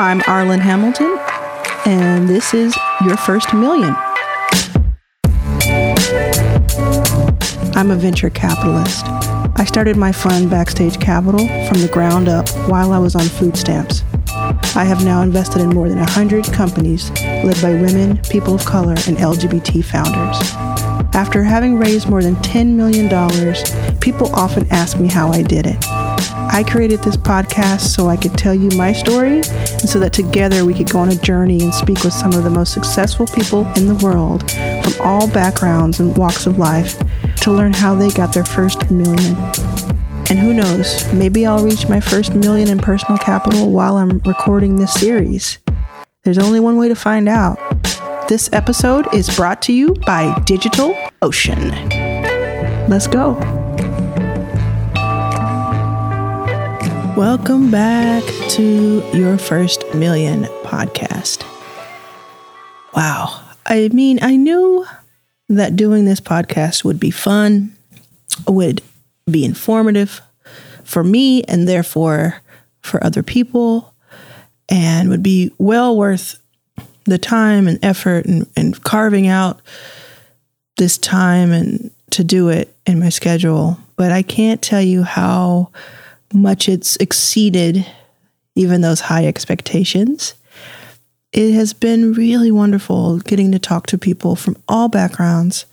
I'm Arlan Hamilton, and this is Your First Million. I'm a venture capitalist. I started my fund Backstage Capital from the ground up while I was on food stamps. I have now invested in more than 100 companies led by women, people of color, and LGBT founders. After having raised more than $10 million, people often ask me how I did it. I created this podcast so I could tell you my story and so that together we could go on a journey and speak with some of the most successful people in the world from all backgrounds and walks of life to learn how they got their first million. And who knows, maybe I'll reach my first million in personal capital while I'm recording this series. There's only one way to find out. This episode is brought to you by DigitalOcean. Let's go. Welcome back to Your First Million podcast. Wow. I mean, I knew that doing this podcast would be fun, would be informative for me and therefore for other people, and would be well worth the time and effort and carving out this time and to do it in my schedule. But I can't tell you how much it's exceeded even those high expectations. It has been really wonderful getting to talk to people from all backgrounds,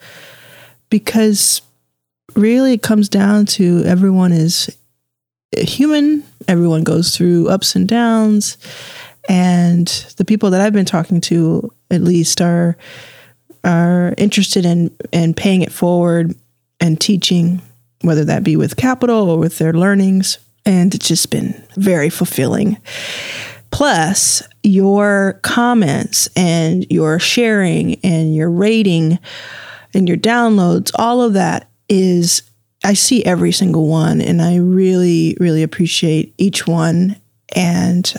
because really, it comes down to everyone is human. Everyone goes through ups and downs. And the people that I've been talking to, at least, are interested in paying it forward and teaching, whether that be with capital or with their learnings. And it's just been very fulfilling. Plus, your comments and your sharing and your rating and your downloads, all of that is, I see every single one, and I really, really appreciate each one. And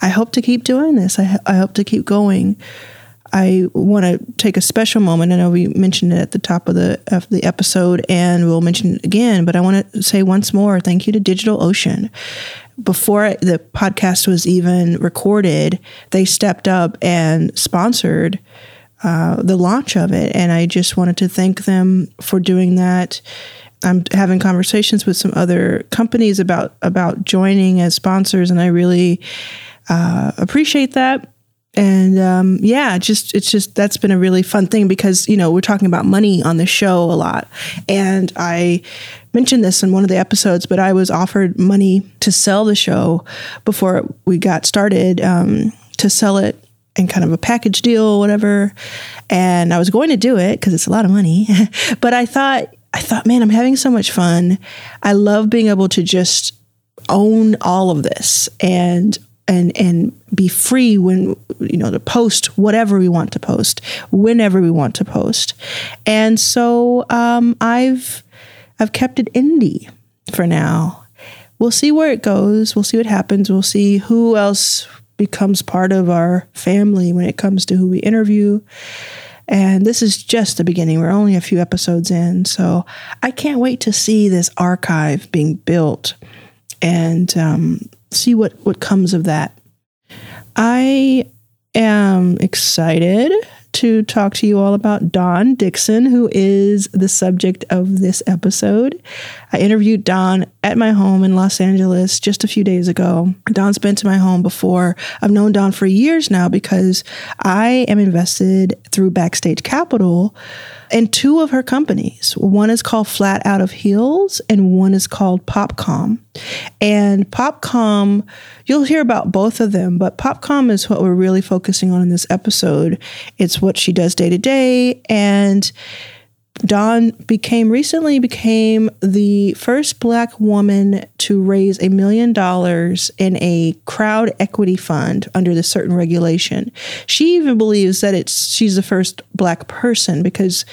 I hope to keep doing this. I hope to keep going. I want to take a special moment. I know we mentioned it at the top of the episode, and we'll mention it again, but I want to say once more, thank you to DigitalOcean. Before the podcast was even recorded, they stepped up and sponsored the launch of it. And I just wanted to thank them for doing that. I'm having conversations with some other companies about joining as sponsors, and I really appreciate that. And that's been a really fun thing, because, you know, we're talking about money on the show a lot. And I mentioned this in one of the episodes, but I was offered money to sell the show before we got started, to sell it and kind of a package deal or whatever. And I was going to do it because it's a lot of money. But I thought, man, I'm having so much fun. I love being able to just own all of this and be free when, you know, to post whatever we want to post, whenever we want to post. And so I've kept it indie for now. We'll see where it goes. We'll see what happens. We'll see who else becomes part of our family when it comes to who we interview. And this is just the beginning. We're only a few episodes in. So I can't wait to see this archive being built and see what comes of that. I am excited to talk to you all about Dawn Dickson, who is the subject of this episode. I interviewed Dawn at my home in Los Angeles just a few days ago. Dawn's been to my home before. I've known Dawn for years now because I am invested through Backstage Capital in two of her companies. One is called Flat Out of Heels, and one is called Popcom. And Popcom, you'll hear about both of them, but Popcom is what we're really focusing on in this episode. It's what she does day to day. And Dawn recently became the first Black woman to raise $1 million in a crowd equity fund under this certain regulation. She even believes that she's the first Black person, because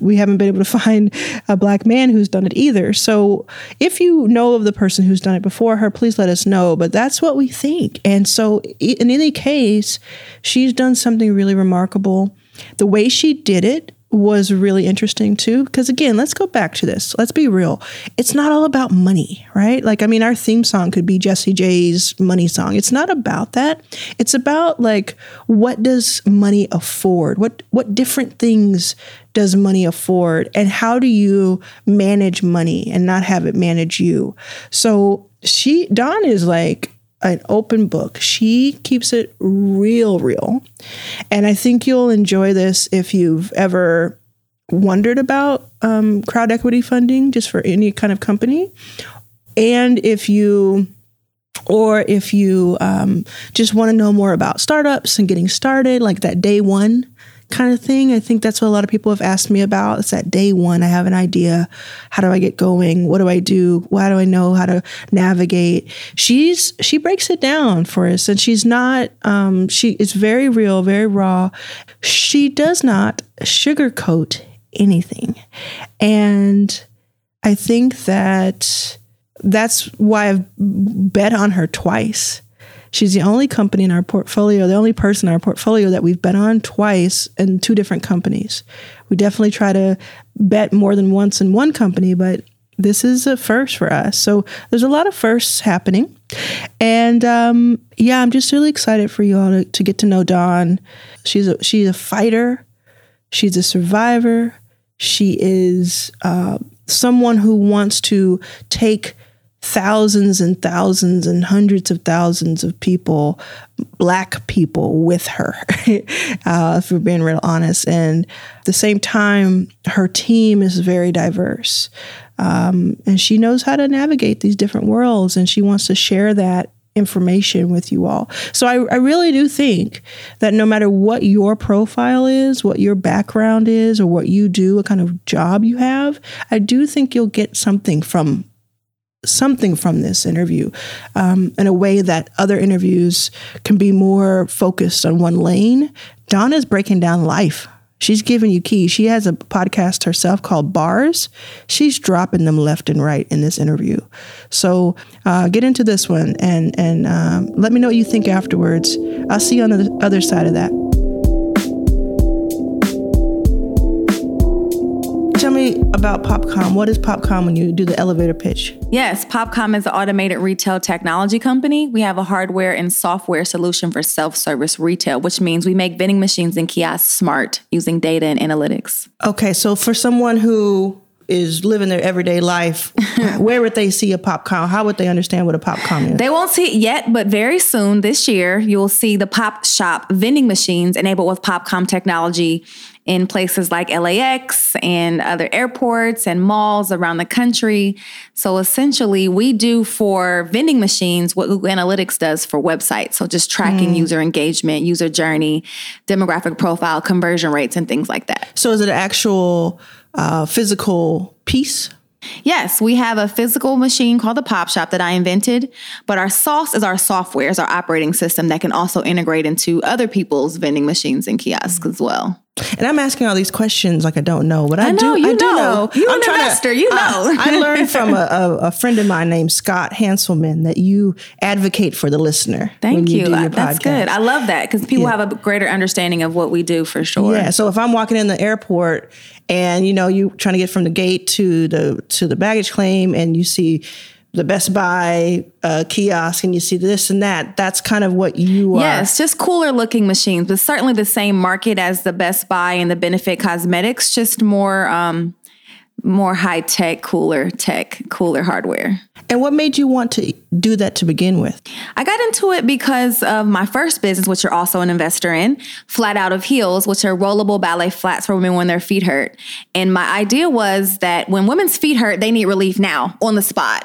we haven't been able to find a Black man who's done it either. So if you know of the person who's done it before her, please let us know. But that's what we think. And so in any case, she's done something really remarkable. The way she did it was really interesting too. Because again, let's go back to this. Let's be real. It's not all about money, right? Like, I mean, our theme song could be Jessie J's money song. It's not about that. It's about like, what does money afford? What different things does money afford? And how do you manage money and not have it manage you? So Dawn is like an open book. She keeps it real. And I think you'll enjoy this if you've ever wondered about crowd equity funding just for any kind of company. And if you just want to know more about startups and getting started, like that day one kind of thing. I think that's what a lot of people have asked me about. It's that day one. I have an idea. How do I get going? What do I do? Why do I know how to navigate? She breaks it down for us, and she's not. She is very real, very raw. She does not sugarcoat anything, and I think that's why I've bet on her twice. She's the only company in our portfolio, the only person in our portfolio that we've bet on twice in two different companies. We definitely try to bet more than once in one company, but this is a first for us. So there's a lot of firsts happening. And I'm just really excited for you all to get to know Dawn. She's a fighter. She's a survivor. She is someone who wants to take thousands and thousands and hundreds of thousands of people, Black people, with her, if we're being real honest. And at the same time, her team is very diverse. And she knows how to navigate these different worlds, and she wants to share that information with you all. So I really do think that no matter what your profile is, what your background is, or what you do, what kind of job you have, I do think you'll get something from this interview in a way that other interviews can be more focused on one lane. Donna's breaking down life. She's giving you keys. She has a podcast herself called Bars. She's dropping them left and right in this interview. So get into this one and let me know what you think afterwards. I'll see you on the other side of that. Tell me about Popcom. What is Popcom when you do the elevator pitch? Yes, Popcom is an automated retail technology company. We have a hardware and software solution for self-service retail, which means we make vending machines and kiosks smart using data and analytics. Okay, so for someone who is living their everyday life, where would they see a Popcom? How would they understand what a Popcom is? They won't see it yet, but very soon this year, you'll see the Pop Shop vending machines enabled with Popcom technology in places like LAX and other airports and malls around the country. So essentially, we do for vending machines what Google Analytics does for websites. So just tracking user engagement, user journey, demographic profile, conversion rates, and things like that. So is it an actual physical piece? Yes, we have a physical machine called the Pop Shop that I invented, but our sauce is our software, is our operating system that can also integrate into other people's vending machines and kiosks as well. And I'm asking all these questions like I don't know, but I do know. You're an investor, you know. I learned from a friend of mine named Scott Hanselman that you advocate for the listener. Thank you. That's podcast. Good. I love that because people have a greater understanding of what we do for sure. Yeah. So if I'm walking in the airport and you trying to get from the gate to the baggage claim, and you see the Best Buy kiosk, and you see this and that. That's kind of what you are. Yes, just cooler looking machines, but certainly the same market as the Best Buy and the Benefit Cosmetics, just more high tech, cooler hardware. And what made you want to do that to begin with? I got into it because of my first business, which you're also an investor in, Flat Out of Heels, which are rollable ballet flats for women when their feet hurt. And my idea was that when women's feet hurt, they need relief now on the spot.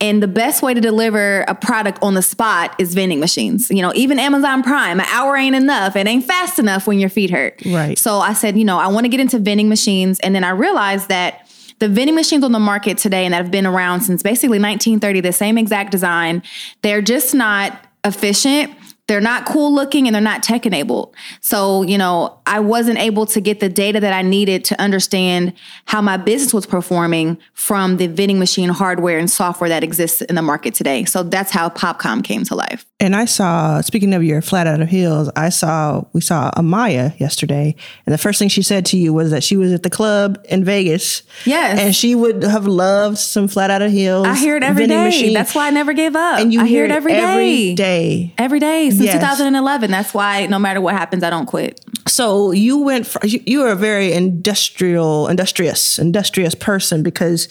And the best way to deliver a product on the spot is vending machines. Even Amazon Prime, an hour ain't enough. It ain't fast enough when your feet hurt. Right. So I said, I want to get into vending machines. And then I realized that the vending machines on the market today, and that have been around since basically 1930, the same exact design, they're just not efficient. They're not cool looking and they're not tech enabled. So, you know, I wasn't able to get the data that I needed to understand how my business was performing from the vending machine hardware and software that exists in the market today. So that's how Popcom came to life. And I saw, speaking of your Flat Out of Heels, we saw Amaya yesterday. And the first thing she said to you was that she was at the club in Vegas. Yes. And she would have loved some Flat Out of Heels. I hear it every day. Machine. That's why I never gave up. And you I hear it every day. Every day. Since 2011. That's why no matter what happens, I don't quit. So you went, you were a very industrious person because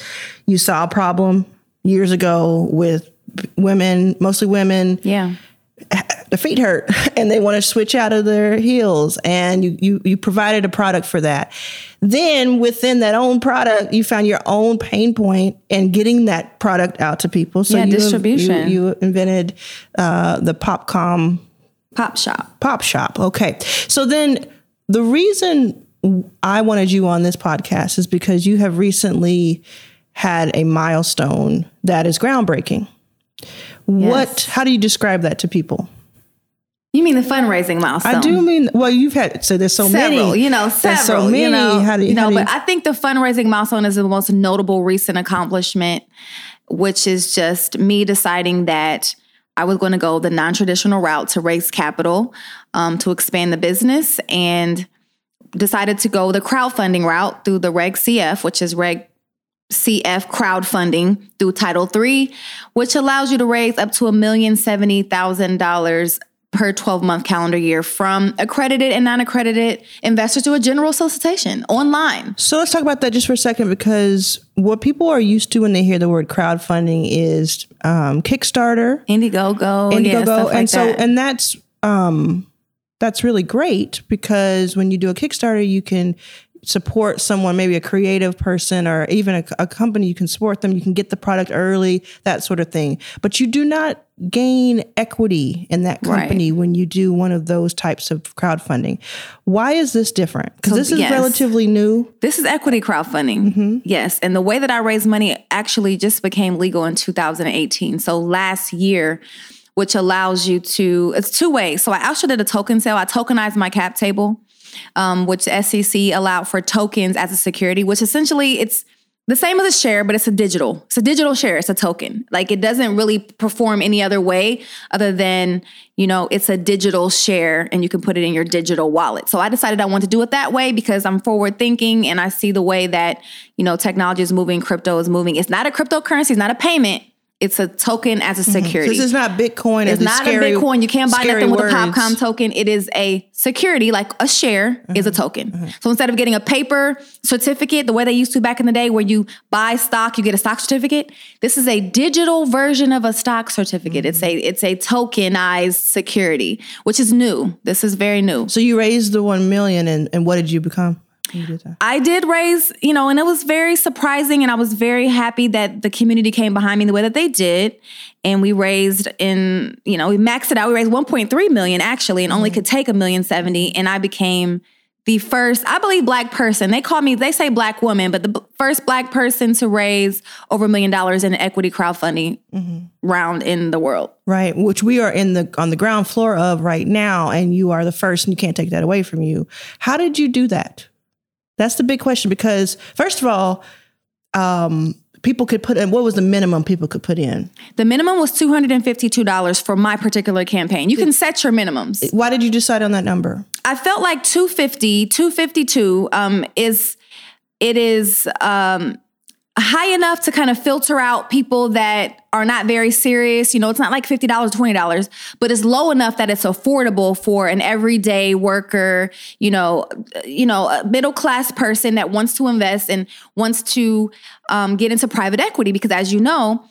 you saw a problem years ago with women, mostly women. Yeah. Their feet hurt and they want to switch out of their heels. And you provided a product for that. Then within that own product, you found your own pain point and getting that product out to people. So yeah, distribution. You invented the Popcom. Pop Shop. Okay. So then the reason I wanted you on this podcast is because you have recently had a milestone that is groundbreaking. Yes. How do you describe that to people? You mean the fundraising milestone? I do mean, well, you've had, so there's so several, many. Several. So many. You know, but I think the fundraising milestone is the most notable recent accomplishment, which is just me deciding that I was going to go the non-traditional route to raise capital to expand the business, and decided to go the crowdfunding route through the Reg CF, which is Reg CF crowdfunding through Title III, which allows you to raise up to $1,070,000 per 12-month calendar year from accredited and non-accredited investors through a general solicitation online. So let's talk about that just for a second, because what people are used to when they hear the word crowdfunding is Kickstarter, Indiegogo, stuff like and that's really great, because when you do a Kickstarter, you can support someone, maybe a creative person or even a company. You can support them. You can get the product early, that sort of thing. But you do not gain equity in that company when you do one of those types of crowdfunding. Why is this different? Because this is relatively new. This is equity crowdfunding. Mm-hmm. Yes. And the way that I raised money actually just became legal in 2018. So last year, which allows you to, it's two ways. So I also did a token sale. I tokenized my cap table, which the SEC allowed for tokens as a security, which essentially it's the same as a share, but it's a digital share. It's a token. Like, it doesn't really perform any other way other than, you know, it's a digital share and you can put it in your digital wallet. So I decided I want to do it that way because I'm forward thinking and I see the way that, you know, technology is moving, crypto is moving. It's not a cryptocurrency. It's not a payment. It's a token as a security. Mm-hmm. This is not Bitcoin. It's not a Bitcoin. You can't buy nothing with a Popcom token. It is a security, like a share is a token. Mm-hmm. So instead of getting a paper certificate, the way they used to back in the day where you buy stock, you get a stock certificate. This is a digital version of a stock certificate. Mm-hmm. It's a tokenized security, which is new. This is very new. So you raised the $1 million and what did you become? I did raise, you know, and it was very surprising. And I was very happy that the community came behind me the way that they did. And we raised in, you know, we maxed it out. We raised $1.3 million actually, and only could take $1,070,000. And I became the first, I believe, Black person. They say Black woman, but the first Black person to raise over $1 million in an equity crowdfunding round in the world. Right, which we are on the ground floor of right now. And you are the first, and you can't take that away from you. How did you do that? That's the big question, because first of all, people could put in, what was the minimum people could put in? The minimum was $252 for my particular campaign. You can set your minimums. Why did you decide on that number? I felt like $252 is high enough to kind of filter out people that are not very serious. You know, it's not like $50, $20, but it's low enough that it's affordable for an everyday worker, you know, a middle-class person that wants to invest and wants to get into private equity. Because as you know,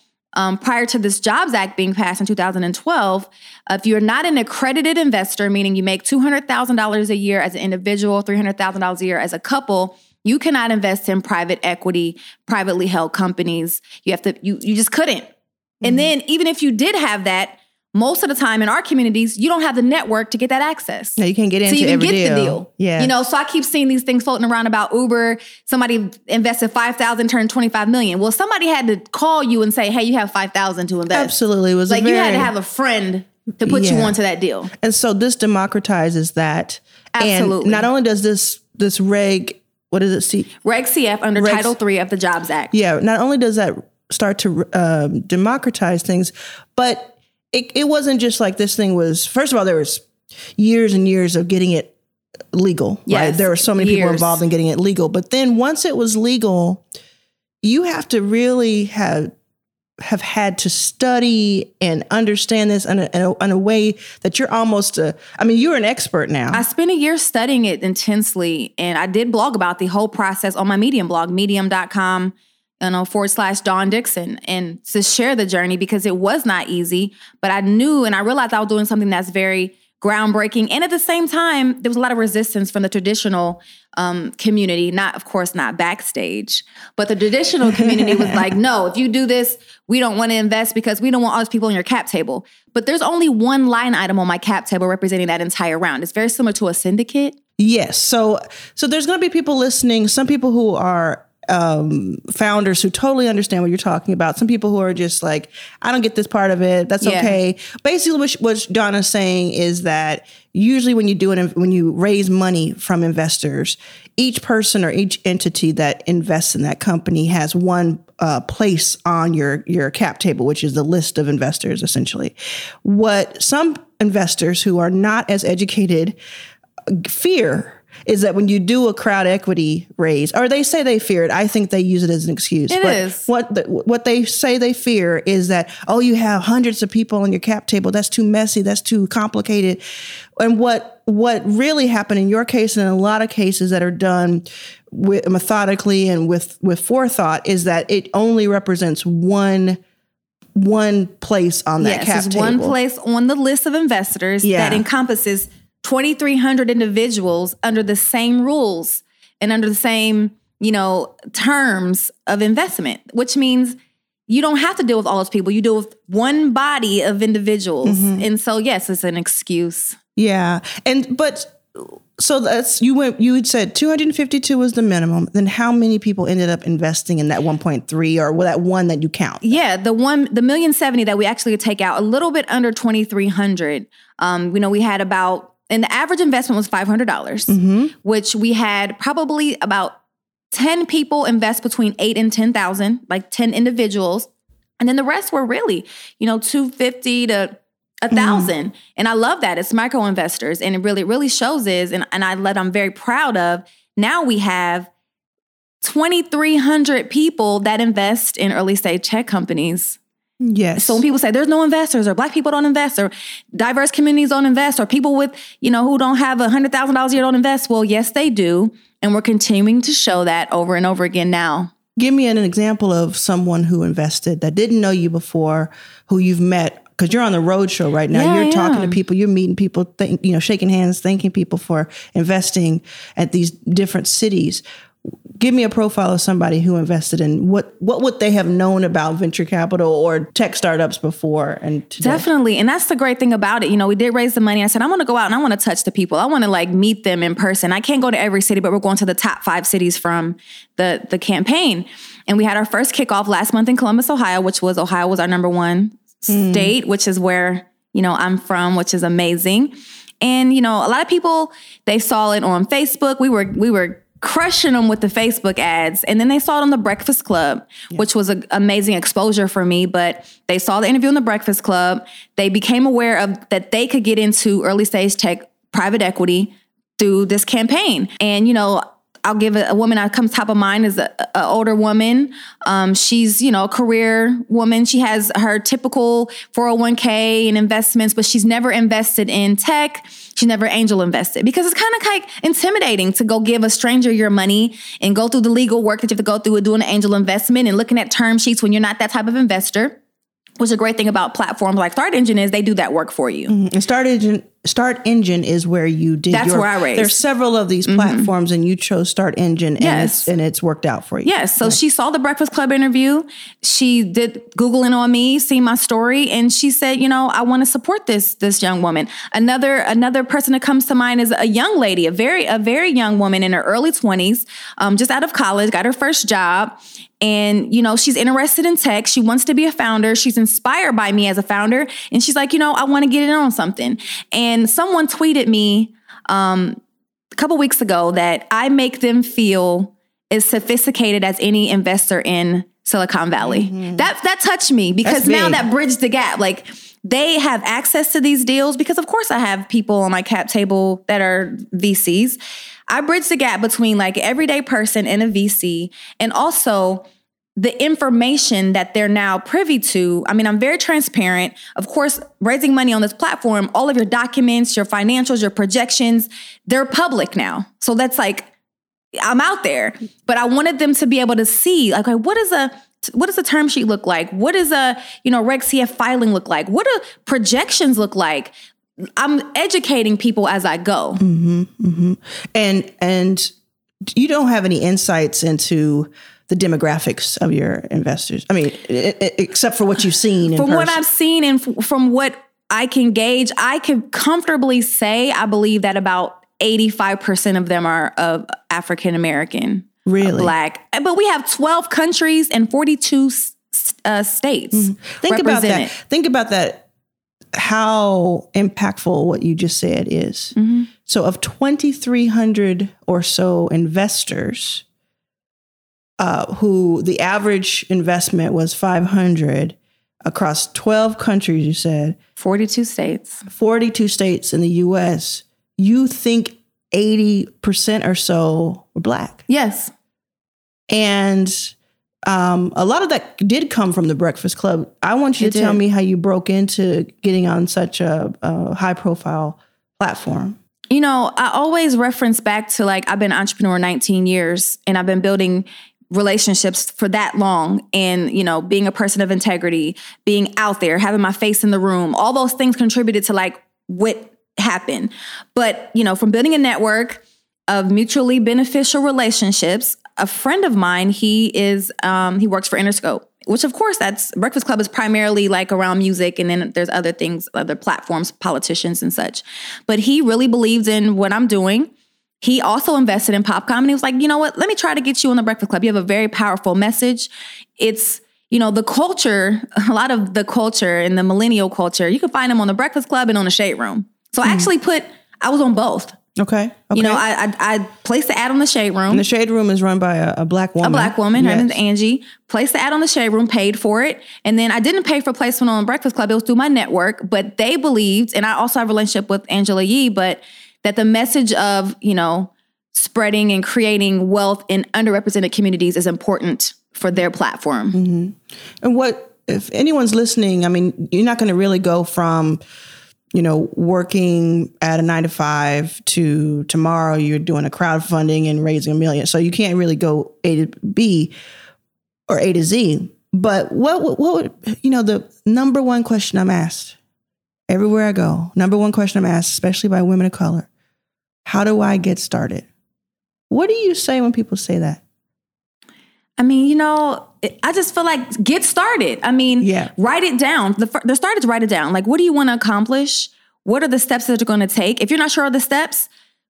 prior to this JOBS Act being passed in 2012, if you're not an accredited investor, meaning you make $200,000 a year as an individual, $300,000 a year as a couple, you cannot invest in private equity, privately held companies. You have to, you just couldn't. Mm-hmm. And then even if you did have that, most of the time in our communities, you don't have the network to get that access. No, you can't get into every deal. So you can get the deal. Yeah. You know, so I keep seeing these things floating around about Uber. Somebody invested $5,000, turned $25 million. Well, somebody had to call you and say, hey, you have $5,000 to invest. Absolutely. It was like you had to have a friend to put you onto that deal. And so this democratizes that. Absolutely. And not only does this reg, what is it? Reg CF under Title III of the JOBS Act. Yeah. Not only does that start to democratize things, but it wasn't just like this thing was, first of all, there was years and years of getting it legal. Yes, right? There were so many people involved in getting it legal. But then once it was legal, you have to really have had to study and understand this in a way that you're almost you're an expert now. I spent a year studying it intensely, and I did blog about the whole process on my Medium blog, medium.com, / Dawn Dickson, and to share the journey because it was not easy, but I knew and I realized I was doing something that's very groundbreaking. And at the same time, there was a lot of resistance from the traditional community, not Backstage, but the traditional community was like, no, if you do this, we don't want to invest because we don't want all those people on your cap table. But there's only one line item on my cap table representing that entire round. It's very similar to a syndicate. Yes. So there's going to be people listening, some people who are founders who totally understand what you're talking about. Some people who are just like, I don't get this part of it. That's okay. Basically, what Donna's saying is that usually when you raise money from investors, each person or each entity that invests in that company has one place on your cap table, which is the list of investors, essentially. What some investors who are not as educated fear is that when you do a crowd equity raise, or they say they fear it, I think they use it as an excuse. But what they say they fear is that, oh, you have hundreds of people on your cap table. That's too messy. That's too complicated. And what really happened in your case and in a lot of cases that are done methodically and with forethought is that it only represents one place on that cap table. One place on the list of investors that encompasses 2,300 individuals under the same rules and under the same, terms of investment, which means you don't have to deal with all those people. You deal with one body of individuals. Mm-hmm. And so, yes, it's an excuse. Yeah. So you said 252 was the minimum. Then how many people ended up investing in that 1.3 or that one that you count? Yeah, the 1,070,000 that we actually take out, a little bit under 2,300. We had about. And the average investment was $500, mm-hmm. which we had probably about 10 people invest between 8 and 10,000, like 10 individuals. And then the rest were really, $250 to $1,000. Mm. And I love that. It's micro investors. And it really, really shows I'm very proud of. Now we have 2,300 people that invest in early stage tech companies. Yes. So when people say there's no investors or black people don't invest or diverse communities don't invest or people with, who don't have $100,000 a year don't invest. Well, yes, they do. And we're continuing to show that over and over again now. Give me an example of someone who invested that didn't know you before, who you've met, because you're on the road show right now. Yeah, you're talking to people, you're meeting people, shaking hands, thanking people for investing at these different cities. Give me a profile of somebody who invested in what would they have known about venture capital or tech startups before and today? Definitely. And that's the great thing about it. We did raise the money. I said, I want to go out and I want to touch the people. I want to meet them in person. I can't go to every city, but we're going to the top 5 cities from the campaign. And we had our first kickoff last month in Columbus, Ohio, which was Ohio was our number one state, which is where, I'm from, which is amazing. And, a lot of people, they saw it on Facebook. We were crushing them with the Facebook ads. And then they saw it on the Breakfast Club, which was an amazing exposure for me. But they saw the interview in the Breakfast Club. They became aware of that they could get into early stage tech, private equity through this campaign. And, I'll give a woman that comes top of mind is an older woman. She's, a career woman. She has her typical 401k and investments, but she's never invested in tech. She's never angel invested because it's kind of like intimidating to go give a stranger your money and go through the legal work that you have to go through with doing an angel investment and looking at term sheets when you're not that type of investor. Which is a great thing about platforms like StartEngine is they do that work for you. Mm-hmm. And StartEngine StartEngine is where you did. That's where I raised. There's several of these platforms, and you chose StartEngine, and it's worked out for you. Yes. So she saw the Breakfast Club interview. She did Googling on me, seen my story, and she said, "You know, I want to support this young woman." Another person that comes to mind is a young lady, a very young woman in her early 20s, just out of college, got her first job. And, you know, she's interested in tech. She wants to be a founder. She's inspired by me as a founder. And she's like, you know, I want to get in on something. And someone tweeted me a couple weeks ago that I make them feel as sophisticated as any investor in Silicon Valley. Mm-hmm. That touched me because now that bridged the gap. Like, they have access to these deals because, of course, I have people on my cap table that are VCs. I bridge the gap between like everyday person and a VC and also the information that they're now privy to. I mean, I'm very transparent. Of course, raising money on this platform, all of your documents, your financials, your projections, they're public now. So that's like, I'm out there, but I wanted them to be able to see like, what does a term sheet look like? What does a, you know, Reg CF filing look like? What do projections look like? I'm educating people as I go. Mm-hmm, mm-hmm. And you don't have any insights into the demographics of your investors. I mean, except for what you've seen. From what I've seen and from what I can gauge, I can comfortably say, I believe that about 85% of them are of African-American. Really? Black. But we have 12 countries and 42 states. Mm-hmm. Think about that. How impactful what you just said is. Mm-hmm. So of 2,300 or so investors, who the average investment was $500 across 12 countries, you said. 42 states in the U.S. You think 80% or so were Black. Yes. And a lot of that did come from the Breakfast Club. I want you to tell me how you broke into getting on such a high profile platform. You know, I always reference back to like, I've been an entrepreneur 19 years and I've been building relationships for that long. And, you know, being a person of integrity, being out there, having my face in the room, all those things contributed to like what happened. But, you know, from building a network of mutually beneficial relationships, a friend of mine, he works for Interscope, which of course that's Breakfast Club is primarily like around music. And then there's other things, other platforms, politicians and such. But he really believed in what I'm doing. He also invested in Popcom and he was like, you know what, let me try to get you on the Breakfast Club. You have a very powerful message. It's, you know, the culture, a lot of the culture and the millennial culture, you can find them on the Breakfast Club and on the Shade Room. So I was on both. Okay. You know, I placed the ad on the Shade Room. And the Shade Room is run by a Black woman. Her name is Angie. Placed the ad on the Shade Room, paid for it. And then I didn't pay for placement on Breakfast Club. It was through my network. But they believed, and I also have a relationship with Angela Yee, but that the message of, you know, spreading and creating wealth in underrepresented communities is important for their platform. Mm-hmm. And if anyone's listening, I mean, you're not going to really go from, you know, working at a 9-to-5 to tomorrow you're doing a crowdfunding and raising $1 million. So you can't really go A to B or A to Z. But what would, you know, the number one question I'm asked everywhere I go, especially by women of color, how do I get started? What do you say when people say that? I mean, you know, I just feel like get started. I mean, write it down. The start is write it down. Like, what do you want to accomplish? What are the steps that you're going to take? If you're not sure of the steps,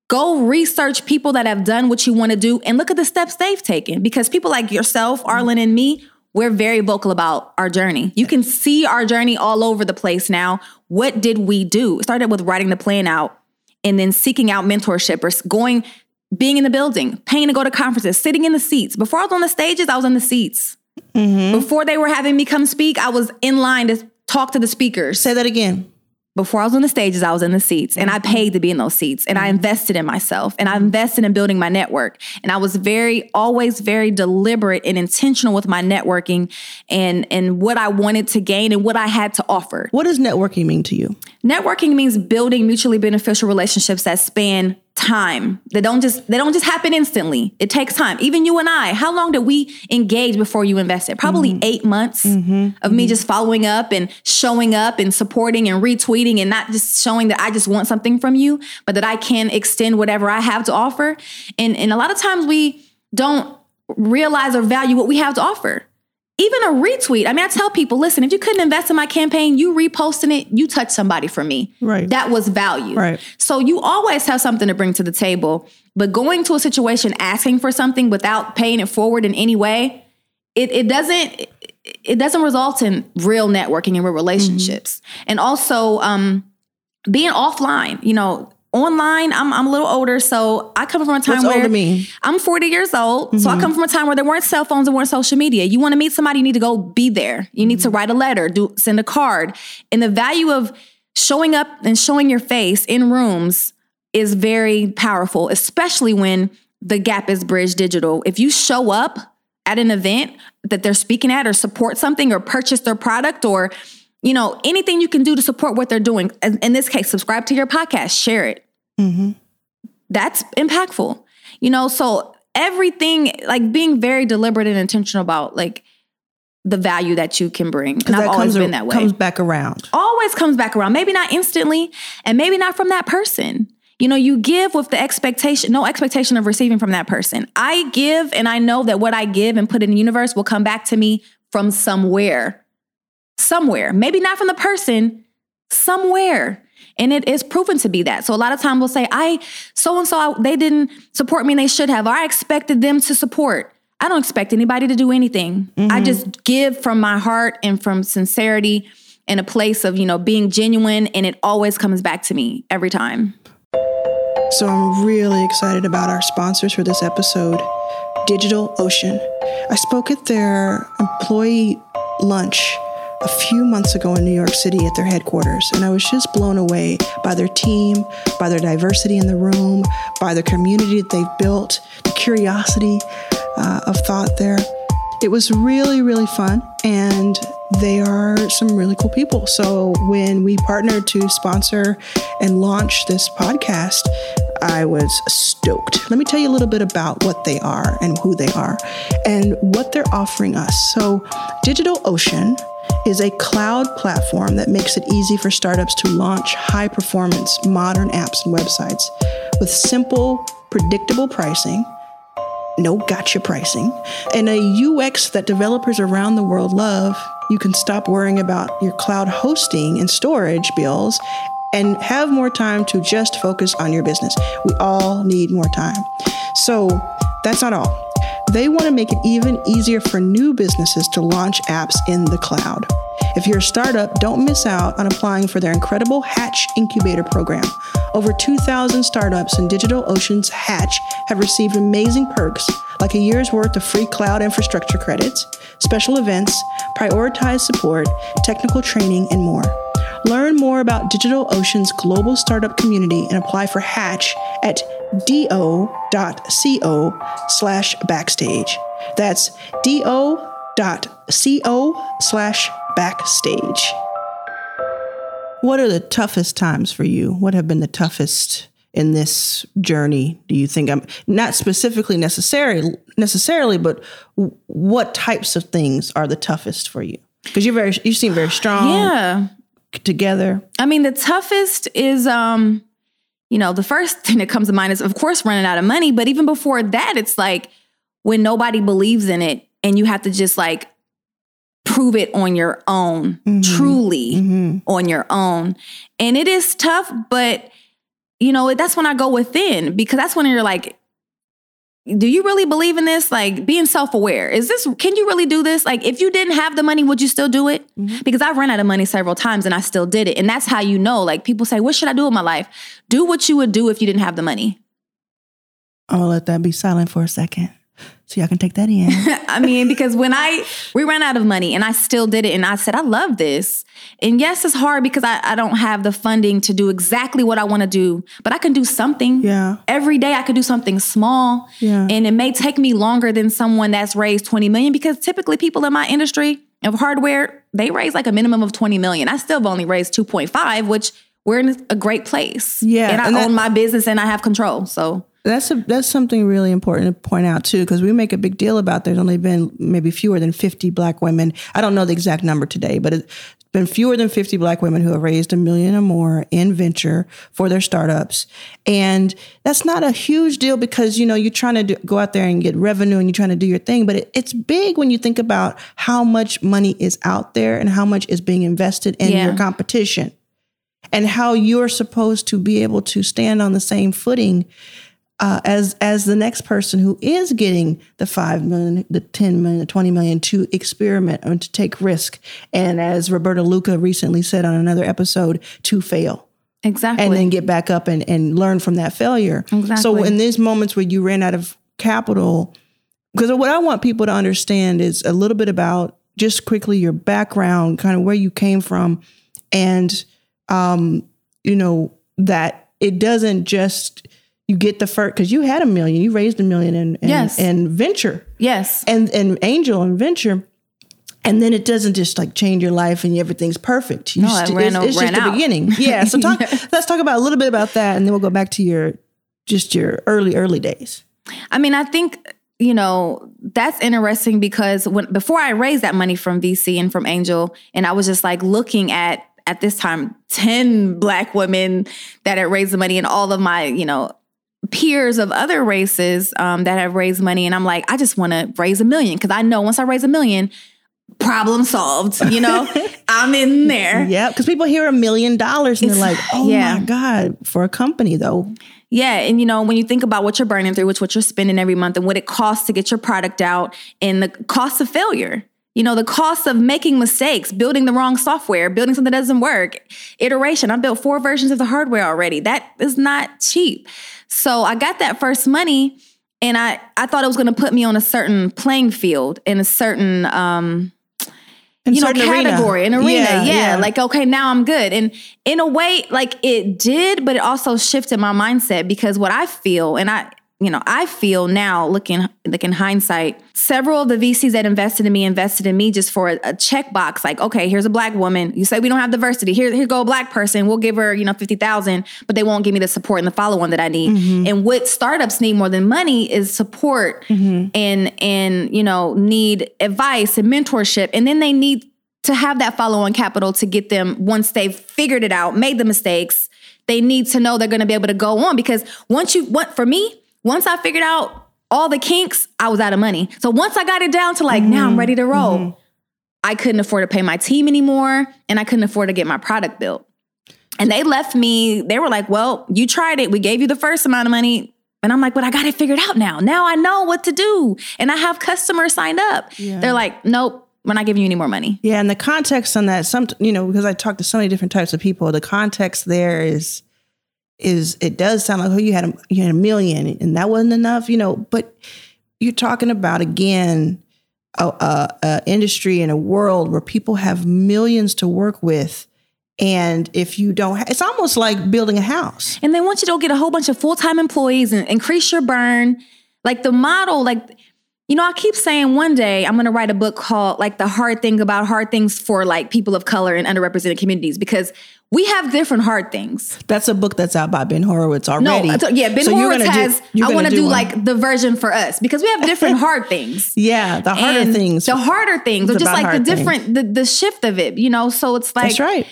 go research people that have done what you want to do and look at the steps they've taken. Because people like yourself, Arlan, and me, we're very vocal about our journey. You can see our journey all over the place now. What did we do? It started with writing the plan out and then seeking out mentorship or being in the building, paying to go to conferences, sitting in the seats. Before I was on the stages, I was in the seats. Mm-hmm. Before they were having me come speak, I was in line to talk to the speakers. Say that again. Before I was on the stages, I was in the seats, and I paid to be in those seats, and I invested in myself, and I invested in building my network. And I was always very deliberate and intentional with my networking and what I wanted to gain and what I had to offer. What does networking mean to you? Networking means building mutually beneficial relationships that span time. They don't just happen instantly. It takes time. Even you and I, how long did we engage before you invested? Probably 8 months of me just following up and showing up and supporting and retweeting and not just showing that I just want something from you, but that I can extend whatever I have to offer. And a lot of times we don't realize or value what we have to offer. Even a retweet. I mean, I tell people, listen, if you couldn't invest in my campaign, you reposting it, you touched somebody for me. Right. That was value. Right. So you always have something to bring to the table. But going to a situation asking for something without paying it forward in any way, it doesn't result in real networking and real relationships. And also being offline, you know. Online, I'm a little older, so I come from a time where... What's older mean? I'm 40 years old, so I come from a time where there weren't cell phones and weren't social media. You want to meet somebody, you need to go be there. You need to write a letter, send a card. And the value of showing up and showing your face in rooms is very powerful, especially when the gap is bridged digital. If you show up at an event that they're speaking at or support something or purchase their product or... You know, anything you can do to support what they're doing. In this case, subscribe to your podcast, share it. That's impactful. You know, so everything, like being very deliberate and intentional about like the value that you can bring. And I've always been that way. Comes back around. Always comes back around. Maybe not instantly and maybe not from that person. You know, you give with the expectation, no expectation of receiving from that person. I give and I know that what I give and put in the universe will come back to me from somewhere, maybe not from the person, somewhere. And it is proven to be that. So a lot of times we'll say, they didn't support me and they should have, or I expected them to support. I don't expect anybody to do anything. I just give from my heart and from sincerity and a place of, you know, being genuine. And it always comes back to me every time. So I'm really excited about our sponsors for this episode, DigitalOcean. I spoke at their employee lunch a few months ago in New York City at their headquarters, and I was just blown away by their team, by their diversity in the room, by the community that they've built, the curiosity of thought there. It was really, really fun, and they are some really cool people. So when we partnered to sponsor and launch this podcast, I was stoked. Let me tell you a little bit about what they are and who they are and what they're offering us. So DigitalOcean is a cloud platform that makes it easy for startups to launch high-performance modern apps and websites with simple, predictable pricing, no gotcha pricing, and a UX that developers around the world love. You can stop worrying about your cloud hosting and storage bills and have more time to just focus on your business. We all need more time. So that's not all. They want to make it even easier for new businesses to launch apps in the cloud. If you're a startup, don't miss out on applying for their incredible Hatch incubator program. Over 2,000 startups in DigitalOcean's Hatch have received amazing perks, like a year's worth of free cloud infrastructure credits, special events, prioritized support, technical training, and more. Learn more about DigitalOcean's global startup community and apply for Hatch at do.co/backstage. That's do.co/backstage. What are the toughest times for you? What have been the toughest in this journey? Do you think I'm not specifically necessarily, but what types of things are the toughest for you? Because you seem very strong. Yeah. Together. I mean, the toughest is, you know, the first thing that comes to mind is, of course, running out of money. But even before that, it's like when nobody believes in it and you have to just like prove it on your own, truly on your own. And it is tough, but, you know, that's when I go within, because that's when you're like, do you really believe in this? Like being self-aware. Can you really do this? Like if you didn't have the money, would you still do it? Because I've run out of money several times and I still did it. And that's how you know, like people say, what should I do with my life? Do what you would do if you didn't have the money. I'm gonna let that be silent for a second so y'all can take that in. I mean, because when we ran out of money and I still did it and I said, I love this. And yes, it's hard because I don't have the funding to do exactly what I want to do, but I can do something. Yeah. Every day I could do something small. Yeah. And it may take me longer than someone that's raised 20 million, because typically people in my industry of hardware, they raise like a minimum of 20 million. I still have only raised 2.5, which we're in a great place. Yeah. And I own my business and I have control. So that's something really important to point out, too, because we make a big deal about there's only been maybe fewer than 50 Black women. I don't know the exact number today, but it's been fewer than 50 Black women who have raised $1 million or more in venture for their startups. And that's not a huge deal because, you know, you're trying to go out there and get revenue and you're trying to do your thing. But it's big when you think about how much money is out there and how much is being invested in your competition and how you're supposed to be able to stand on the same footing as the next person who is getting the $5 million, the $10 million, the $20 million to experiment and to take risk. And as Roberta Luca recently said on another episode, to fail. Exactly. And then get back up and learn from that failure. Exactly. So in these moments where you ran out of capital, because what I want people to understand is a little bit about just quickly your background, kind of where you came from. And, you know, that it doesn't just... You get the first, because you had $1 million, you raised $1 million in venture. Yes. And angel and venture. And then it doesn't just like change your life and everything's perfect. It's just the beginning. Yeah. So let's talk about a little bit about that. And then we'll go back to your early days. I mean, I think, you know, that's interesting because before I raised that money from VC and from angel, and I was just like looking at this time, 10 Black women that had raised the money and all of my, you know, peers of other races that have raised money. And I'm like, I just want to raise $1 million. Cause I know once I raise $1 million, problem solved, you know, I'm in there. Yeah. Cause people hear $1 million and they're like, oh my God, for a company though. Yeah. And you know, when you think about what you're burning through, which what you're spending every month and what it costs to get your product out and the cost of failure, you know, the cost of making mistakes, building the wrong software, building something that doesn't work, iteration. I built 4 versions of the hardware already. That is not cheap. So I got that first money and I thought it was going to put me on a certain playing field in a certain, category, an arena. Yeah. Like, okay, now I'm good. And in a way, like it did, but it also shifted my mindset because what I feel, and I feel now looking like in hindsight, several of the VCs that invested in me just for a checkbox. Like, okay, here's a Black woman. You say we don't have diversity. Here go a Black person. We'll give her, you know, $50,000, but they won't give me the support and the follow on that I need. Mm-hmm. And what startups need more than money is support and you know, need advice and mentorship. And then they need to have that follow on capital to get them once they've figured it out, made the mistakes. They need to know they're going to be able to go on because once I figured out all the kinks, I was out of money. So once I got it down to like, now I'm ready to roll, I couldn't afford to pay my team anymore and I couldn't afford to get my product built. And they left me, they were like, well, you tried it. We gave you the first amount of money. And I'm like, but I got it figured out now. Now I know what to do. And I have customers signed up. Yeah. They're like, nope. We're not giving you any more money. Yeah. And the context on that, because I talked to so many different types of people, the context there is it does sound like, oh, you had $1 million and that wasn't enough, you know, but you're talking about, again, a industry and a world where people have millions to work with. And if you don't, it's almost like building a house. And they want you to get a whole bunch of full-time employees and increase your burn. Like the model, like, you know, I keep saying one day I'm going to write a book called like The Hard Thing About Hard Things for like people of color and underrepresented communities, because we have different hard things. That's a book that's out by Ben Horowitz already. No, Ben Horowitz has, I want to do like the version for us because we have different hard things. Yeah, the harder and things. The harder things. Or just like the different, the shift of it, you know? So it's like, that's right.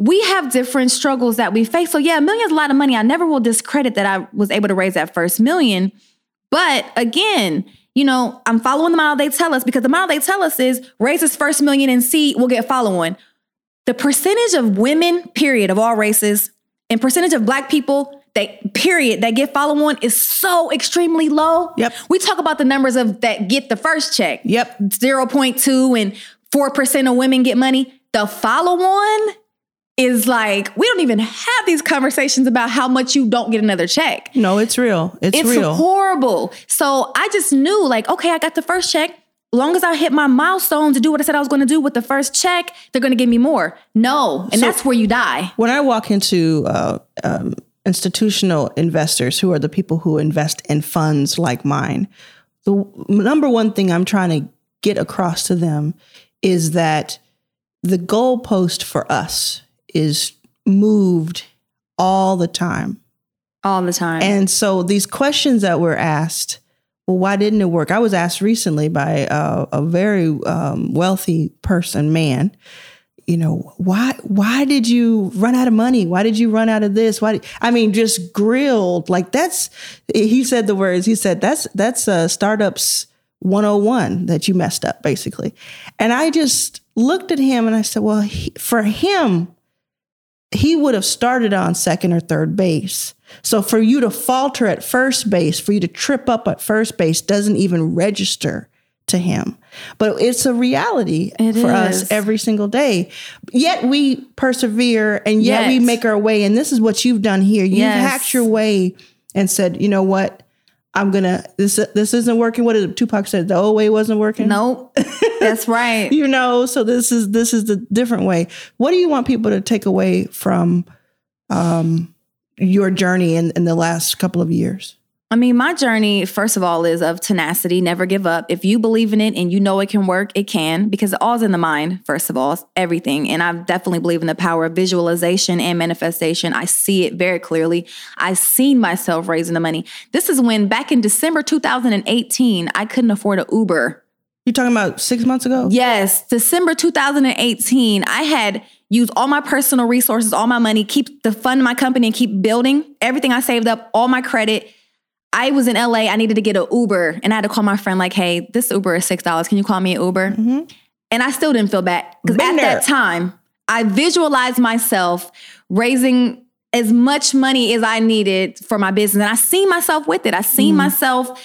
We have different struggles that we face. So yeah, $1 million is a lot of money. I never will discredit that I was able to raise that first $1 million. But again, you know, I'm following the model they tell us because the model they tell us is raise this first $1 million and see, we'll get follow on. The percentage of women, period, of all races, and percentage of Black people, that get follow on is so extremely low. Yep. We talk about the numbers of that get the first check. Yep. 0.2 and 4% of women get money. The follow on is like, we don't even have these conversations about how much you don't get another check. No, it's real. It's real. It's horrible. So I just knew like, okay, I got the first check. As long as I hit my milestone to do what I said I was going to do with the first check, they're going to give me more. No. And so that's where you die. When I walk into institutional investors who are the people who invest in funds like mine, the number one thing I'm trying to get across to them is that the goalpost for us is moved all the time. All the time. And so these questions that were asked, well, why didn't it work? I was asked recently by a very wealthy person, man, you know, why did you run out of money? Why did you run out of this? Just grilled. Like he said the words, he said, that's startups 101 that you messed up, basically. And I just looked at him and I said, well, for him, he would have started on second or third base. So for you to falter at first base, for you to trip up at first base doesn't even register to him. But it's a reality for us every single day. Yet we persevere and yet we make our way. And this is what you've done here. You've hacked your way and said, you know what? I'm going to, this isn't working. What did Tupac said? The old way wasn't working. Nope. That's right. You know, so this is the different way. What do you want people to take away from your journey in the last couple of years? I mean, my journey, first of all, is of tenacity, never give up. If you believe in it and you know it can work, it can, because it all's in the mind, first of all, it's everything. And I definitely believe in the power of visualization and manifestation. I see it very clearly. I've seen myself raising the money. This is when back in December 2018, I couldn't afford an Uber. You're talking about 6 months ago? Yes. December 2018, I had used all my personal resources, all my money, keep to fund my company and keep building. Everything I saved up, all my credit. I was in LA. I needed to get an Uber and I had to call my friend like, hey, this Uber is $6. Can you call me an Uber? Mm-hmm. And I still didn't feel bad because at that time I visualized myself raising as much money as I needed for my business. And I seen myself with it. I seen myself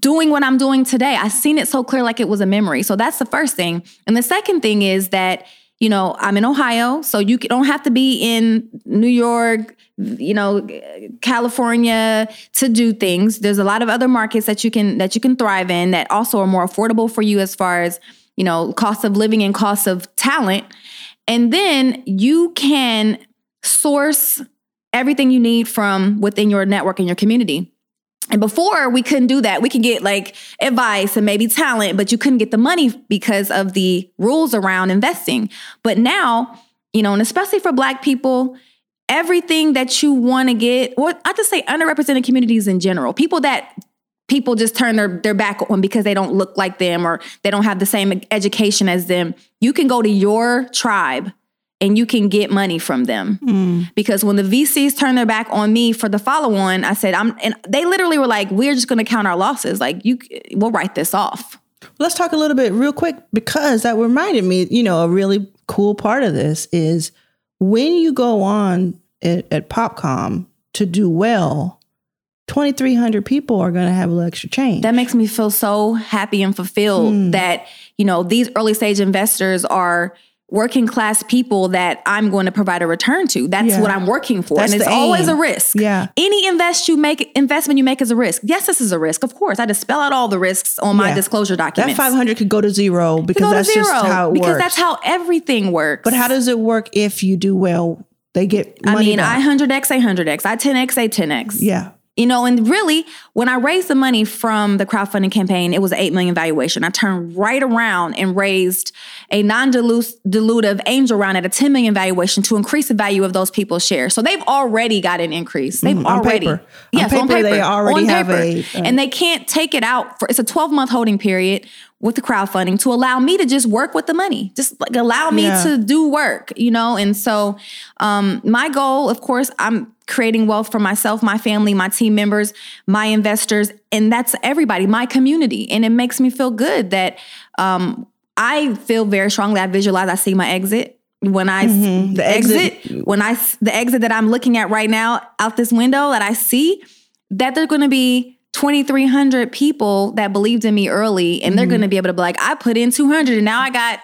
doing what I'm doing today. I seen it so clear, like it was a memory. So that's the first thing. And the second thing is that, you know, I'm in Ohio, so you don't have to be in New York, you know, California to do things. There's a lot of other markets that you can thrive in that also are more affordable for you as far as, you know, cost of living and cost of talent. And then you can source everything you need from within your network and your community. And before we couldn't do that. We could get like advice and maybe talent, but you couldn't get the money because of the rules around investing. But now, you know, and especially for Black people, everything that you want to get, or I just say underrepresented communities in general, people just turn their back on because they don't look like them or they don't have the same education as them. You can go to your tribe and you can get money from them. Because when the VCs turned their back on me for the follow-on, I said, and they literally were like, we're just going to count our losses. Like, we'll write this off. Let's talk a little bit real quick, because that reminded me, you know, a really cool part of this is when you go on at Popcom to do well, 2,300 people are going to have a little extra change. That makes me feel so happy and fulfilled that, you know, these early stage investors are working class people that I'm going to provide a return to. That's what I'm working for. That's and it's always a risk. Yeah. Any investment you make is a risk. Yes, this is a risk. Of course, I just spell out all the risks on my disclosure documents. That 500 could go to zero because that's just how it works. Because that's how everything works. But how does it work if you do well? They get money back. I 100X, a 100X. I 10X, a 10X. Yeah. You know, and really, when I raised the money from the crowdfunding campaign, it was an $8 million valuation. I turned right around and raised a non-dilutive angel round at a $10 million valuation to increase the value of those people's shares. So they've already got an increase. They've already. Paper. Yes, on paper, they already have a... And they can't take it out. It's a 12-month holding period with the crowdfunding to allow me to just work with the money. Just like allow me to do work, you know? And so my goal, of course, I'm creating wealth for myself, my family, my team members, my investors, and that's everybody, my community. And it makes me feel good that I feel very strongly. I visualize, I see my exit. When I, the exit that I'm looking at right now out this window that I see, that there's going to be 2,300 people that believed in me early, and they're going to be able to be like, I put in 200 and now I got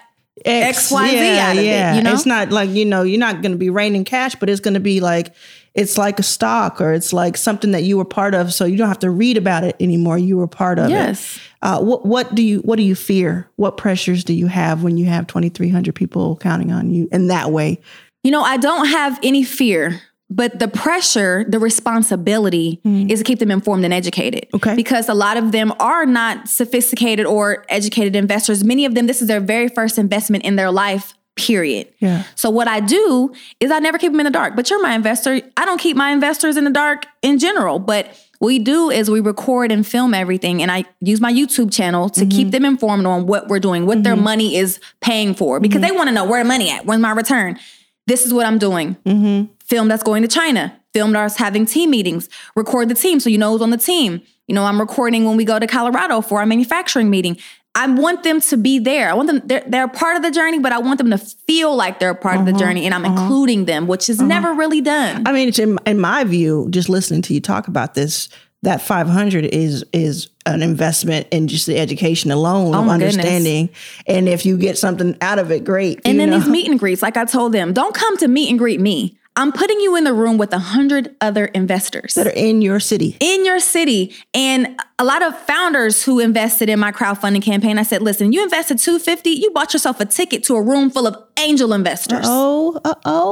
XYZ out of it. You know? It's not like, you know, you're not going to be raining cash, but it's going to be like, it's like a stock or it's like something that you were part of. So you don't have to read about it anymore. You were part of it. What do you fear? What pressures do you have when you have 2,300 people counting on you in that way? You know, I don't have any fear, but the pressure, the responsibility is to keep them informed and educated. Okay. Because a lot of them are not sophisticated or educated investors. Many of them, this is their very first investment in their life. period. Yeah. So what I do is I never keep them in the dark, but you're my investor. I don't keep my investors in the dark in general, but what we do is we record and film everything. And I use my YouTube channel to keep them informed on what we're doing, what their money is paying for, because they want to know where the money at, when's my return. This is what I'm doing. Film that's going to China. Filmed us having team meetings. Record the team so you know who's on the team. You know, I'm recording when we go to Colorado for our manufacturing meeting. I want them to be there. I want them, they're part of the journey, but I want them to feel like they're a part of the journey, and I'm including them, which is never really done. I mean, in my view, just listening to you talk about this, that $500 is an investment in just the education alone, of understanding. Goodness. And if you get something out of it, great. And then these meet and greets, like I told them, don't come to meet and greet me. I'm putting you in the room with 100 other investors. That are in your city. In your city. And a lot of founders who invested in my crowdfunding campaign, I said, listen, you invested $250, you bought yourself a ticket to a room full of angel investors.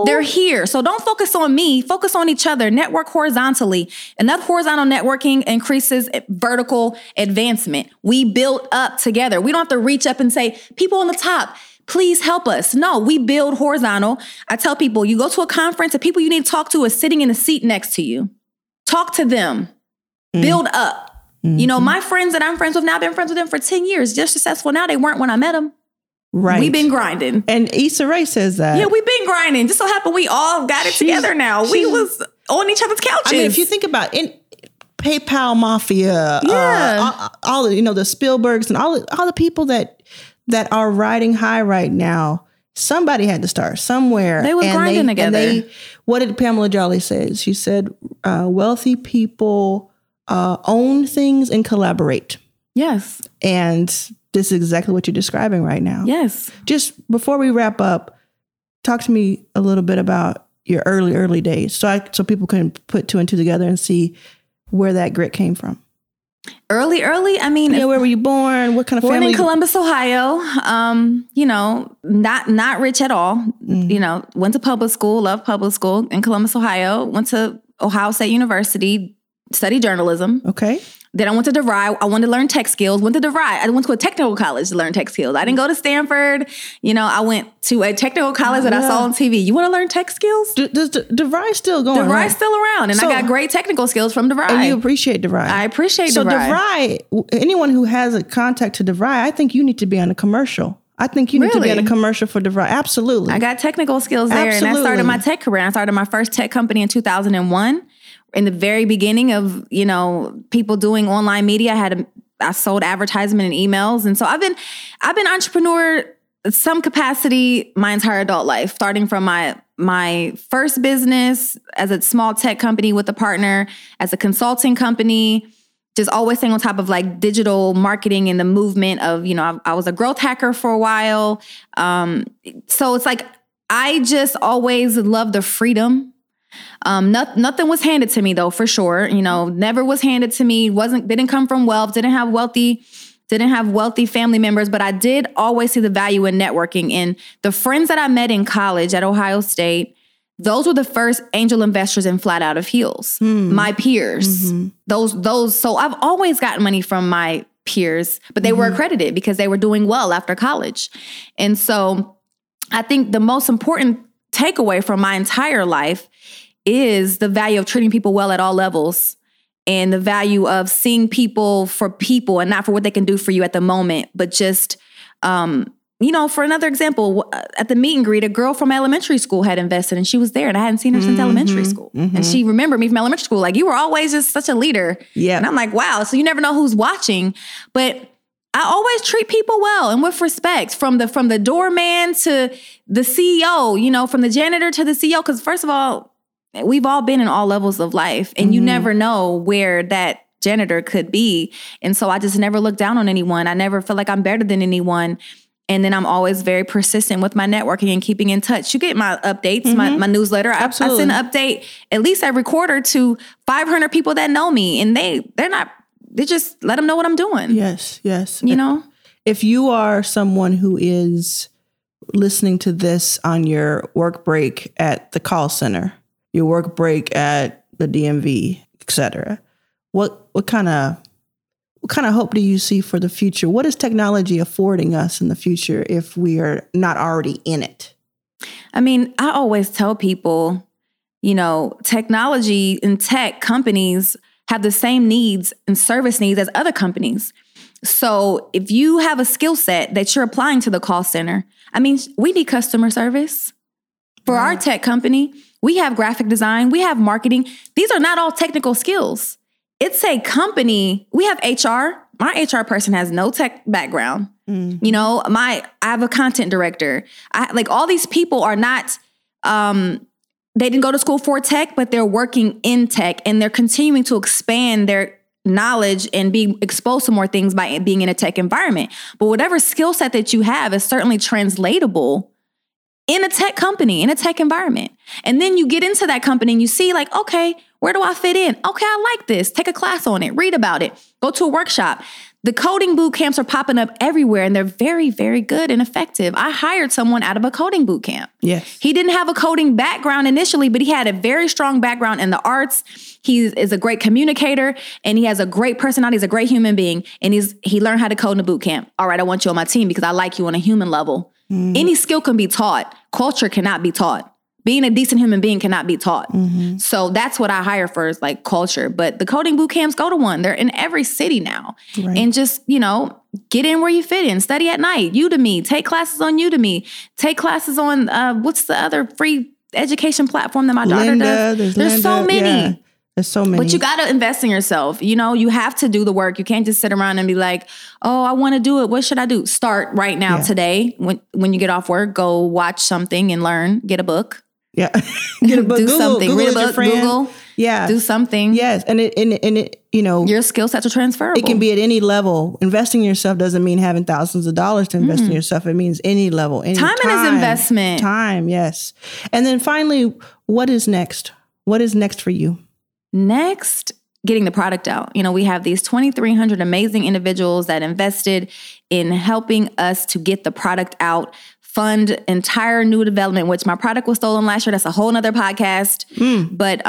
They're here. So don't focus on me. Focus on each other. Network horizontally. Enough horizontal networking increases vertical advancement. We build up together. We don't have to reach up and say, people on the top, please help us. No, we build horizontal. I tell people, you go to a conference, the people you need to talk to is sitting in a seat next to you. Talk to them. Build up. You know, my friends that I'm friends with now, I've been friends with them for 10 years. They're successful now. They weren't when I met them. Right. We've been grinding. And Issa Rae says that. Yeah, we've been grinding. Just so happened we all got it together now. We was on each other's couches. I mean, if you think about it, PayPal Mafia, all you know, the Spielbergs and all the people that are riding high right now, somebody had to start somewhere. They were grinding together. And what did Pamela Jolly say? She said, wealthy people own things and collaborate. Yes. And this is exactly what you're describing right now. Yes. Just before we wrap up, talk to me a little bit about your early days so people can put two and two together and see where that grit came from. Early. I mean, where were you born? What kind of family? Born in Columbus, Ohio. You know, not rich at all. You know, went to public school, loved public school in Columbus, Ohio. Went to Ohio State University, studied journalism. Okay. Then I went to DeVry. I wanted to learn tech skills. Went to DeVry. I went to a technical college to learn tech skills. I didn't go to Stanford. You know, I went to a technical college that I saw on TV. You want to learn tech skills? Does DeVry's still going? DeVry's right? still around. And so, I got great technical skills from DeVry. And you appreciate DeVry. I appreciate DeVry. So DeVry, anyone who has a contact to DeVry, I think you need to be on a commercial. I think you need to be in a commercial for DeVry. Absolutely. I got technical skills there. Absolutely. And I started my tech career. I started my first tech company in 2001. In the very beginning of, you know, people doing online media, I sold advertisement and emails. And so I've been entrepreneur in some capacity my entire adult life, starting from my first business as a small tech company with a partner, as a consulting company, just always staying on top of like digital marketing and the movement of, you know, I was a growth hacker for a while. So it's like, I just always love the freedom. Nothing was handed to me though, for sure. You know, never was handed to me. Didn't come from wealth. Didn't have wealthy family members. But I did always see the value in networking. And the friends that I met in college at Ohio State, those were the first angel investors in Flat Out of Heels. My peers, those. So I've always gotten money from my peers, but they were accredited because they were doing well after college. And so I think the most important takeaway from my entire life is the value of treating people well at all levels and the value of seeing people for people and not for what they can do for you at the moment, but just, you know, for another example, at the meet and greet, a girl from elementary school had invested and she was there and I hadn't seen her since elementary school. And she remembered me from elementary school. Like, you were always just such a leader. Yeah. And I'm like, wow. So you never know who's watching, but I always treat people well and with respect, from the doorman to the CEO, you know, from the janitor to the CEO. Because first of all, we've all been in all levels of life and you never know where that janitor could be. And so I just never look down on anyone. I never feel like I'm better than anyone. And then I'm always very persistent with my networking and keeping in touch. You get my updates, my newsletter. Absolutely. I send an update at least every quarter to 500 people that know me. And they just let them know what I'm doing. Yes, yes. You know? If you are someone who is listening to this on your work break at the call center, your work break at the DMV, et cetera. What kind of hope do you see for the future? What is technology affording us in the future if we are not already in it? I mean, I always tell people, you know, technology and tech companies have the same needs and service needs as other companies. So if you have a skill set that you're applying to the call center, I mean, we need customer service for yeah. our tech company. We have graphic design. We have marketing. These are not all technical skills. It's a company. We have HR. My HR person has no tech background. Mm-hmm. You know, I have a content director. All these people are not, they didn't go to school for tech, but they're working in tech and they're continuing to expand their knowledge and being exposed to more things by being in a tech environment. But whatever skill set that you have is certainly translatable in a tech company, in a tech environment. And then you get into that company and you see like, okay, where do I fit in? Okay, I like this. Take a class on it. Read about it. Go to a workshop. The coding boot camps are popping up everywhere and they're very, very good and effective. I hired someone out of a coding boot camp. Yes. He didn't have a coding background initially, but he had a very strong background in the arts. He is a great communicator and he has a great personality. He's a great human being. And he learned how to code in a boot camp. All right, I want you on my team because I like you on a human level. Mm-hmm. Any skill can be taught. Culture cannot be taught. Being a decent human being cannot be taught. Mm-hmm. So that's what I hire for is like culture. But the coding boot camps, go to one. They're in every city now. Right. And just, you know, get in where you fit in. Study at night. Udemy. Take classes on Udemy. Take classes on, what's the other free education platform that my daughter does? There's Lynda, so many. Yeah. There's so many. But you got to invest in yourself. You know, you have to do the work. You can't just sit around and be like, oh, I want to do it. What should I do? Start right now, today. When you get off work, go watch something and learn. Get a book. Yeah. Get a book. Do Google, something. Google read a book. Google. Yeah. Do something. Yes. And it, you know. Your skill sets are transferable. It can be at any level. Investing in yourself doesn't mean having thousands of dollars to invest in yourself. It means any level. Any time is investment. Time. Yes. And then finally, what is next? What is next for you? Next, getting the product out. You know, we have these 2,300 amazing individuals that invested in helping us to get the product out, fund entire new development, which my product was stolen last year. That's a whole nother podcast, but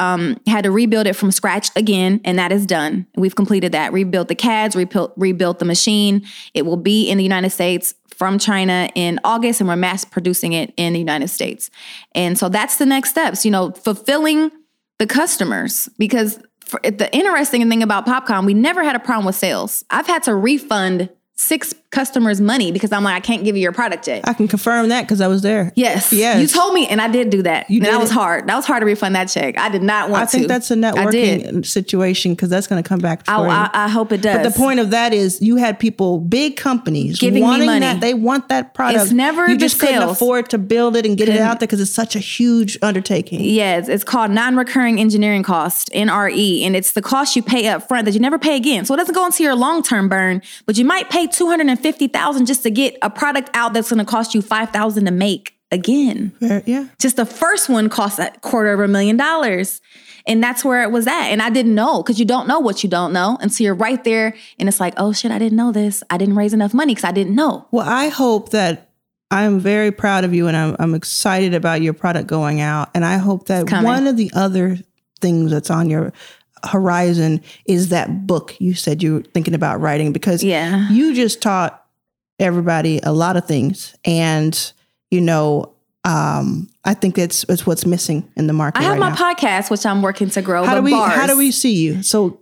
had to rebuild it from scratch again. And that is done. We've completed that. Rebuilt the CADs, rebuilt the machine. It will be in the United States from China in August, and we're mass producing it in the United States. And so that's the next steps, you know, fulfilling the customers, because the interesting thing about Popcom, we never had a problem with sales. I've had to refund 6 customers' money because I'm like, I can't give you your product yet. I can confirm that because I was there. Yes. You told me, and I did do that. That was hard. That was hard to refund that check. I did not want to. I think that's a networking situation because that's going to come back for you. I hope it does. But the point of that is you had people, big companies, giving me money. They want that product. It's never you just couldn't afford to build it and get it out there because it's such a huge undertaking. Yes. It's called non-recurring engineering cost, NRE, and it's the cost you pay up front that you never pay again. So it doesn't go into your long-term burn, but you might pay $250,000 just to get a product out that's going to cost you $5,000 to make again. Yeah. Just the first one cost $250,000. And that's where it was at. And I didn't know, because you don't know what you don't know. And so you're right there and it's like, oh shit, I didn't know this. I didn't raise enough money because I didn't know. Well, I hope that I'm very proud of you and I'm excited about your product going out. And I hope that one of the other things that's on your horizon is that book you said you were thinking about writing, because you just taught everybody a lot of things. And, you know, I think it's what's missing in the market. I have my podcast, which I'm working to grow. How do we see you? So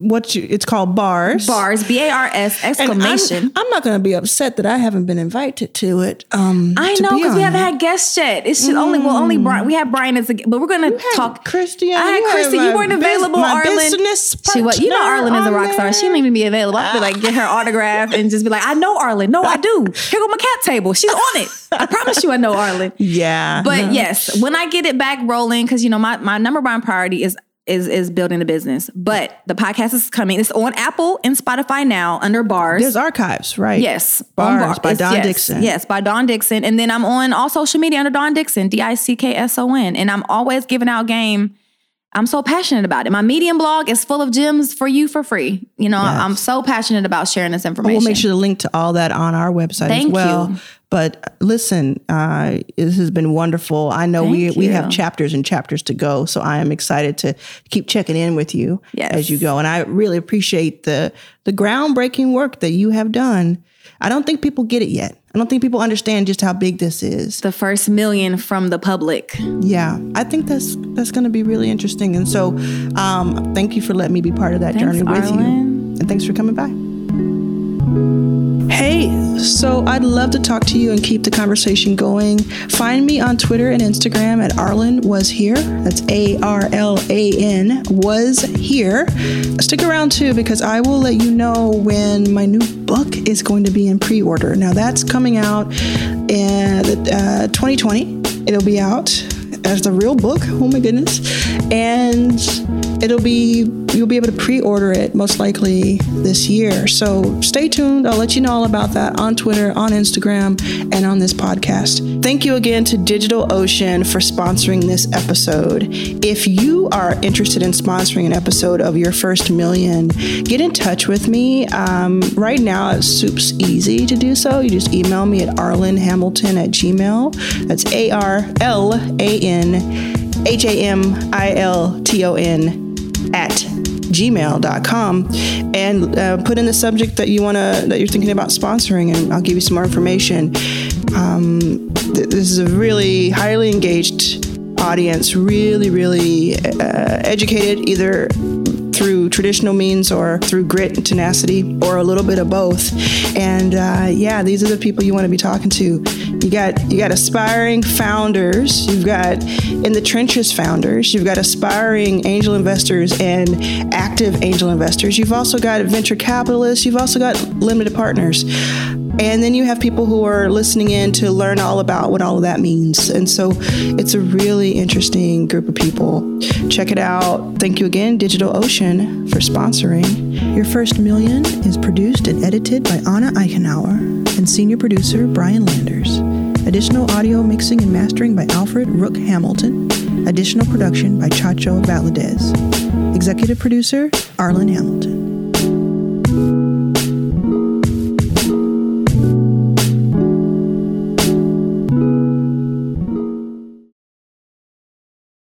it's called Bars. Bars, BARS, exclamation. I'm not going to be upset that I haven't been invited to it. I know, because we haven't had guests yet. It should only Brian. We had Brian as a guest, but we're going to talk. Christian. I had Christy. You weren't available, Arlan. You know Arlan is a rock star. She didn't even be available. I'd be like, get her autograph and just be like, I know Arlan. No, I do. Here go my cat table. She's on it. I promise you I know Arlan. Yeah. But yes, when I get it back rolling, because, you know, my number one priority is building a business. But the podcast is coming. It's on Apple and Spotify now under Bars. There's archives, right? Yes. Bars by Dawn Dickson. Yes, by Dawn Dickson. And then I'm on all social media under Dawn Dickson, DickSon. And I'm always giving out game. I'm so passionate about it. My Medium blog is full of gems for you for free. You know, yes. I'm so passionate about sharing this information. We'll make sure to link to all that on our website as well. Thank you. But listen, this has been wonderful. I know we have chapters and chapters to go, so I am excited to keep checking in with you as you go. And I really appreciate the groundbreaking work that you have done I don't think people get it yet. I don't think people understand just how big this is. The first $1 million from the public. Yeah, I think that's going to be really interesting. And so thank you for letting me be part of that journey with you. And thanks for coming by. Hey, so I'd love to talk to you and keep the conversation going. Find me on Twitter and Instagram at Arlan Was Here. That's Arlan Was Here. Stick around too, because I will let you know when my new book is going to be in pre-order. Now that's coming out in 2020. It'll be out as the real book. Oh my goodness. And you'll be able to pre-order it most likely this year. So stay tuned. I'll let you know all about that on Twitter, on Instagram, and on this podcast. Thank you again to DigitalOcean for sponsoring this episode. If you are interested in sponsoring an episode of Your First $1 Million, get in touch with me. Right now, it's super easy to do so. You just email me at arlanhamilton@gmail.com. That's arlanhamilton@gmail.com, and put in the subject that you're thinking about sponsoring, and I'll give you some more information. This is a really highly engaged audience, really, really educated, either through traditional means or through grit and tenacity, or a little bit of both. And these are the people you want to be talking to. You got aspiring founders, you've got in the trenches founders, you've got aspiring angel investors and active angel investors. You've also got venture capitalists, you've also got limited partners. And then you have people who are listening in to learn all about what all of that means. And so it's a really interesting group of people. Check it out. Thank you again, DigitalOcean, for sponsoring. Your First $1 Million is produced and edited by Anna Eichenauer and senior producer Brian Landers. Additional audio mixing and mastering by Alfred Rook Hamilton. Additional production by Chacho Valadez. Executive producer, Arlan Hamilton.